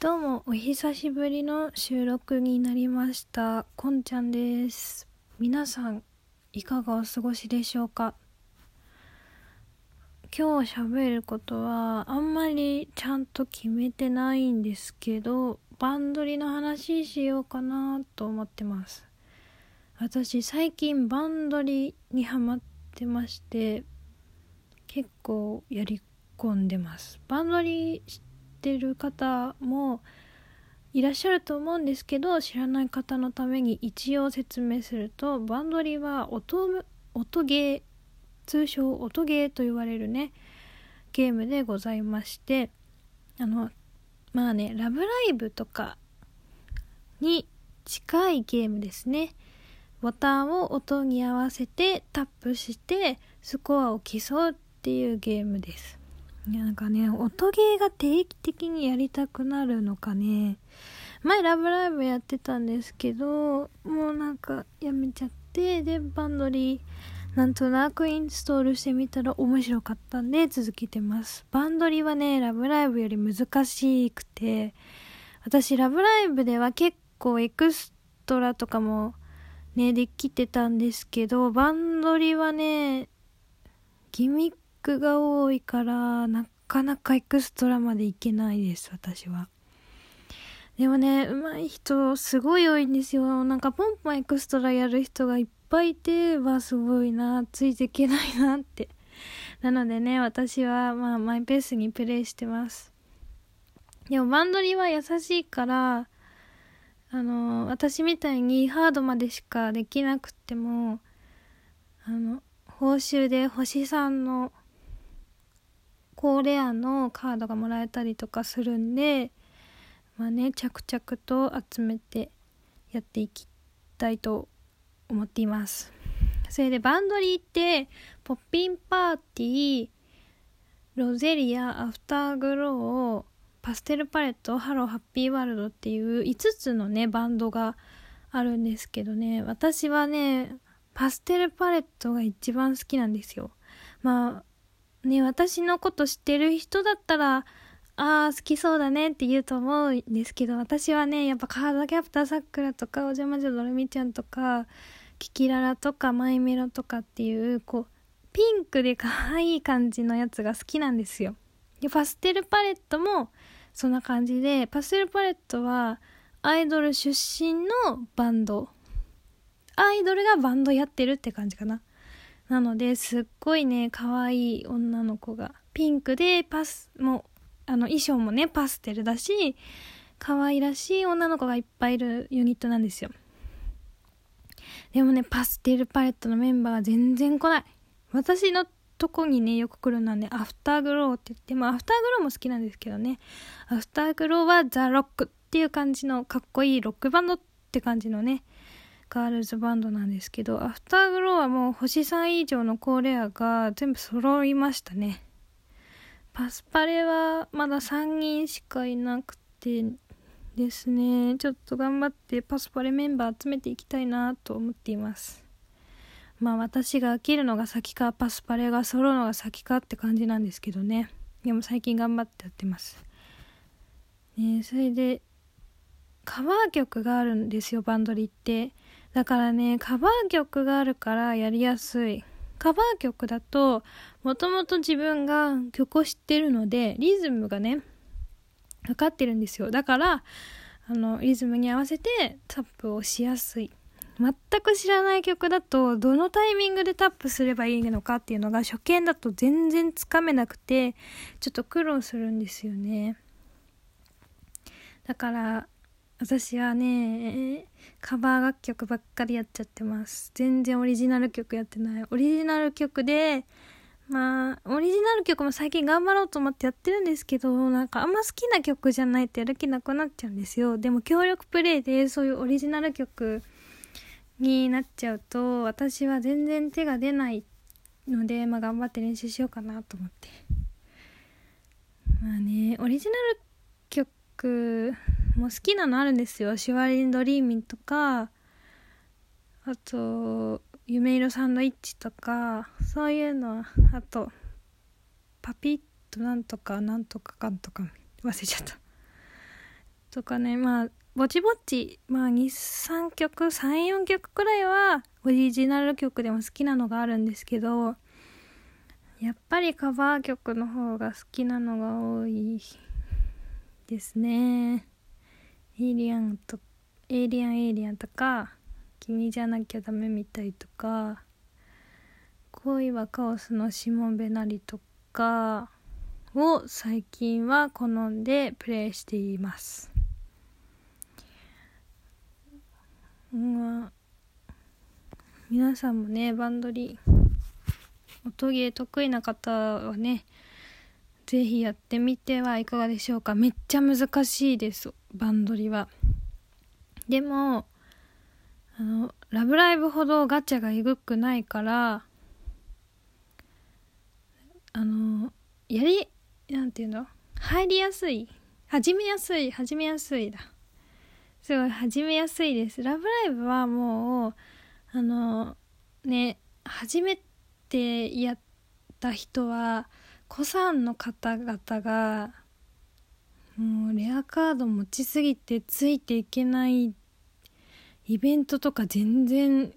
どうもお久しぶりの収録になりました。こんちゃんです。皆さんいかがお過ごしでしょうか。今日喋ることはあんまりちゃんと決めてないんですけど、バンドリの話しようかなと思ってます。私最近バンドリにハマってまして、結構やり込んでます。バンドリ知ってる方もいらっしゃると思うんですけど、知らない方のために一応説明すると、バンドリは音ゲー、通称音ゲーと言われるねゲームでございまして、ラブライブとかに近いゲームですね。ボタンを音に合わせてタップしてスコアを競うっていうゲームです。なんかね、音ゲーが定期的にやりたくなるのかね。前ラブライブやってたんですけど、もうなんかやめちゃって、でバンドリなんとなくインストールしてみたら面白かったんで続けてます。バンドリはね、ラブライブより難しくて、私ラブライブでは結構エクストラとかもねできてたんですけど、バンドリはねギミックが多いからなかなかエクストラまでいけないです、私は。でもね、上手い人すごい多いんですよ。なんかポンポンエクストラやる人がいっぱいいて、すごいな、ついていけないなって。なのでね、私はマイペースにプレイしてます。でもバンドリは優しいから、私みたいにハードまでしかできなくても、報酬で星3の高レアのカードがもらえたりとかするんで、着々と集めてやっていきたいと思っています。それでバンドリーってポッピンパーティー、ロゼリア、アフターグロー、パステルパレット、ハロー、ハッピーワールドっていう5つのねバンドがあるんですけどね、私はねパステルパレットが一番好きなんですよ。私のこと知ってる人だったら好きそうだねって言うと思うんですけど、私はねやっぱカードキャプターさくらとかおじゃまじゃドレミちゃんとかキキララとかマイメロとかっていうピンクで可愛い感じのやつが好きなんですよ。でパステルパレットもそんな感じで、パステルパレットはアイドル出身のバンド、アイドルがバンドやってるって感じかな。なのですっごいね可愛い女の子がピンクで衣装もねパステルだし可愛らしい女の子がいっぱいいるユニットなんですよ。でもねパステルパレットのメンバーが全然来ない。私のとこにねよく来るのはねアフターグローって言って、アフターグローも好きなんですけどね、アフターグローはザ・ロックっていう感じのかっこいいロックバンドって感じのねガールズバンドなんですけど、アフターグローはもう星3以上の高レアが全部揃いましたね。パスパレはまだ3人しかいなくてですね、ちょっと頑張ってパスパレメンバー集めていきたいなと思っています。私が飽きるのが先かパスパレが揃うのが先かって感じなんですけどね。でも最近頑張ってやってますね。それでカバー曲があるんですよ、バンドリって。だからねカバー曲があるからやりやすい。カバー曲だともともと自分が曲を知ってるのでリズムがね分かってるんですよ。だからリズムに合わせてタップをしやすい。全く知らない曲だとどのタイミングでタップすればいいのかっていうのが初見だと全然つかめなくてちょっと苦労するんですよね。だから私はねカバー楽曲ばっかりやっちゃってます。全然オリジナル曲やってない。オリジナル曲でオリジナル曲も最近頑張ろうと思ってやってるんですけど、なんかあんま好きな曲じゃないとやる気なくなっちゃうんですよ。でも協力プレイでそういうオリジナル曲になっちゃうと私は全然手が出ないので、頑張って練習しようかなと思って。オリジナル曲もう好きなのあるんですよ。シュワリンドリーミンとか、あと夢色サンドイッチとかそういうの、あとパピッとなんとかなんとかかんとか忘れちゃったとかね、まあぼちぼち、まあ、2、3曲、3、4曲くらいはオリジナル曲でも好きなのがあるんですけど、やっぱりカバー曲の方が好きなのが多いですね。エイリアンとか、君じゃなきゃダメみたいとか、恋はカオスのしもべなりとかを最近は好んでプレイしています。皆さんもね、バンドリー音ゲー得意な方はね、ぜひやってみてはいかがでしょうか。めっちゃ難しいです、バンドリは。でもラブライブほどガチャがえぐくないから、なんていうの、始めやすい。すごい始めやすいです。ラブライブはもう初めてやった人は古参の方々がもうレアカード持ちすぎてついていけないイベントとか全然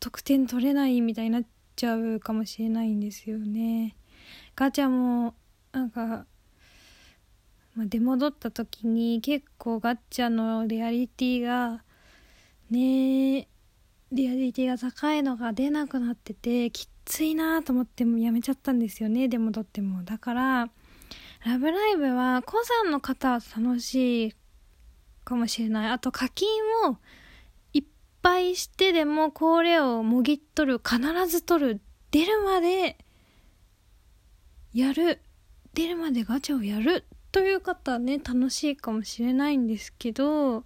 得点取れないみたいになっちゃうかもしれないんですよね。ガチャもなんか、出戻った時に結構ガチャのレアリティが高いのが出なくなっててきついなと思ってもやめちゃったんですよね、出戻っても。だからラブライブはコさんの方は楽しいかもしれない。あと課金をいっぱいしてでもこれをもぎっとる、必ず取る、出るまでやる、出るまでガチャをやるという方はね、楽しいかもしれないんですけど、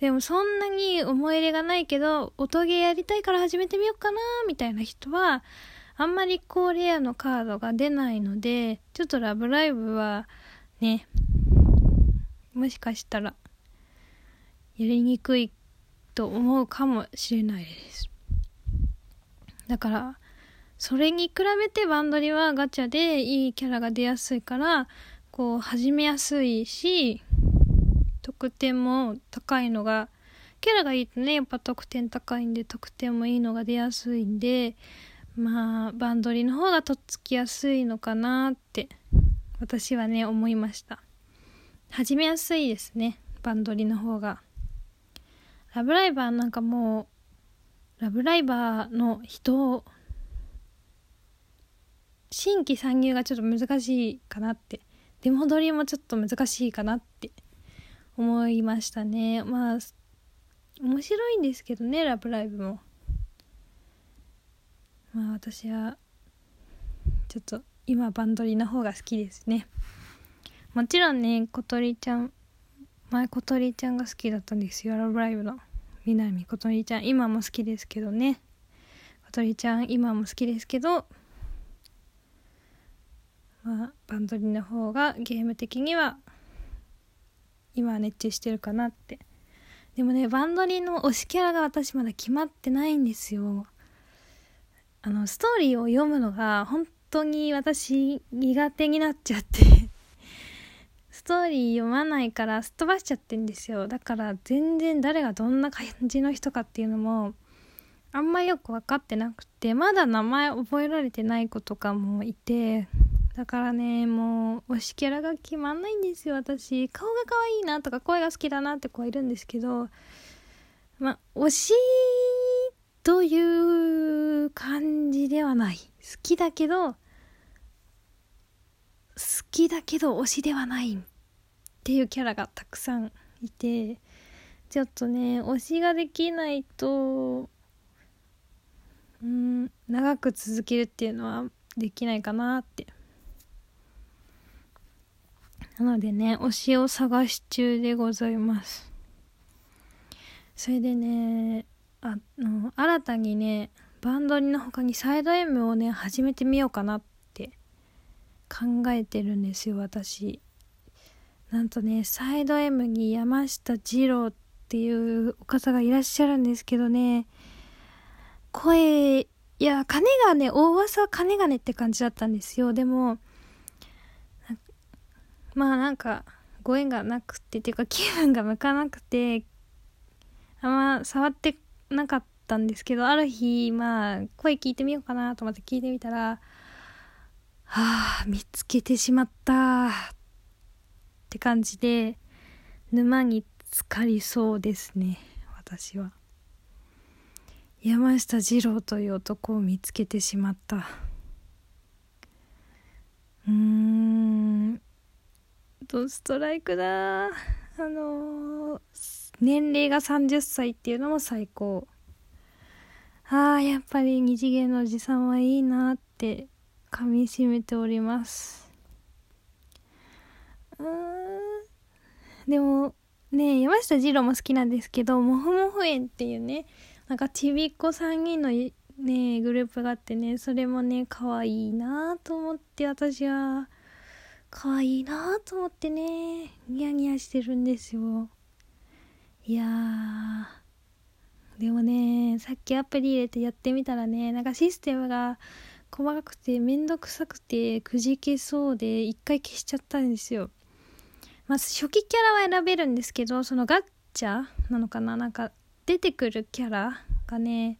でもそんなに思い入れがないけど音ゲーやりたいから始めてみようかなみたいな人はあんまりこうレアのカードが出ないので、ちょっとラブライブはね、もしかしたらやりにくいと思うかもしれないです。だからそれに比べてバンドリはガチャでいいキャラが出やすいから、こう始めやすいし得点も高いのが、キャラがいいとねやっぱ得点高いんで得点もいいのが出やすいんで、まあバンドリの方がとっつきやすいのかなって私はね思いました。始めやすいですね、バンドリの方が。ラブライバーなんかもう、ラブライバーの人を新規参入がちょっと難しいかなって、出戻りもちょっと難しいかなって思いましたね。まあ面白いんですけどね、ラブライブも。まあ私はちょっと今バンドリの方が好きですね。もちろんね、小鳥ちゃんが好きだったんですよ、ラブライブの。南小鳥ちゃん今も好きですけどね、小鳥ちゃん今も好きですけど、まあ、バンドリの方がゲーム的には今は熱中してるかなって。でもね、バンドリの推しキャラが私まだ決まってないんですよ。ストーリーを読むのが本当に私苦手になっちゃってストーリー読まないからすっ飛ばしちゃってるんですよ。だから全然誰がどんな感じの人かっていうのもあんまよく分かってなくて、まだ名前覚えられてない子とかもいて、だからね、もう推しキャラが決まんないんですよ、私。顔が可愛いなとか声が好きだなって子はいるんですけど、まあ推しという感じではない。好きだけど推しではないっていうキャラがたくさんいて、ちょっとね、推しができないと長く続けるっていうのはできないかなって。なのでね、推しを探し中でございます。それでね、新たにね、バンドリの他にサイド M をね始めてみようかなって考えてるんですよ、私。なんとね、サイド M に山下二郎っていうお方がいらっしゃるんですけどね、大噂は金がねって感じだったんですよ。でもまあなんかご縁がなくてっていうか気分が向かなくてあんま触ってなかったんですけど、ある日声聞いてみようかなと思って聞いてみたら、見つけてしまったって感じで沼に浸かりそうですね。私は山下二郎という男を見つけてしまった。ドストライクだ。年齢が30歳っていうのも最高。やっぱり二次元のおじさんはいいなって噛み締めております。でもね、山下二郎も好きなんですけど、もふもふ園っていうね、なんかちびっこ3人のねグループがあってね、それもね可愛いなと思って、私は可愛いなと思ってねニヤニヤしてるんですよ。いやでもね、さっきアプリ入れてやってみたらね、なんかシステムが細かくてめんどくさくてくじけそうで一回消しちゃったんですよ。まず初期キャラは選べるんですけど、そのガッチャなのかな、なんか出てくるキャラがね、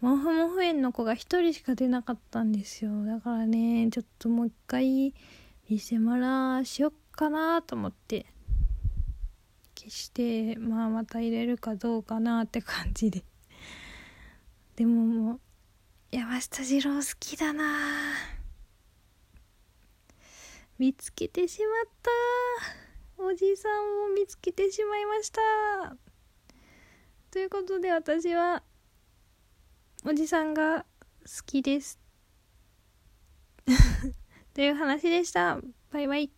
もふもふ園の子が一人しか出なかったんですよ。だからね、ちょっともう一回リセマラしよっかなと思って消して、また入れるかどうかなって感じで。でももう山下二郎好きだな。見つけてしまった。おじさんを見つけてしまいました。ということで私はおじさんが好きですという話でした。バイバイ。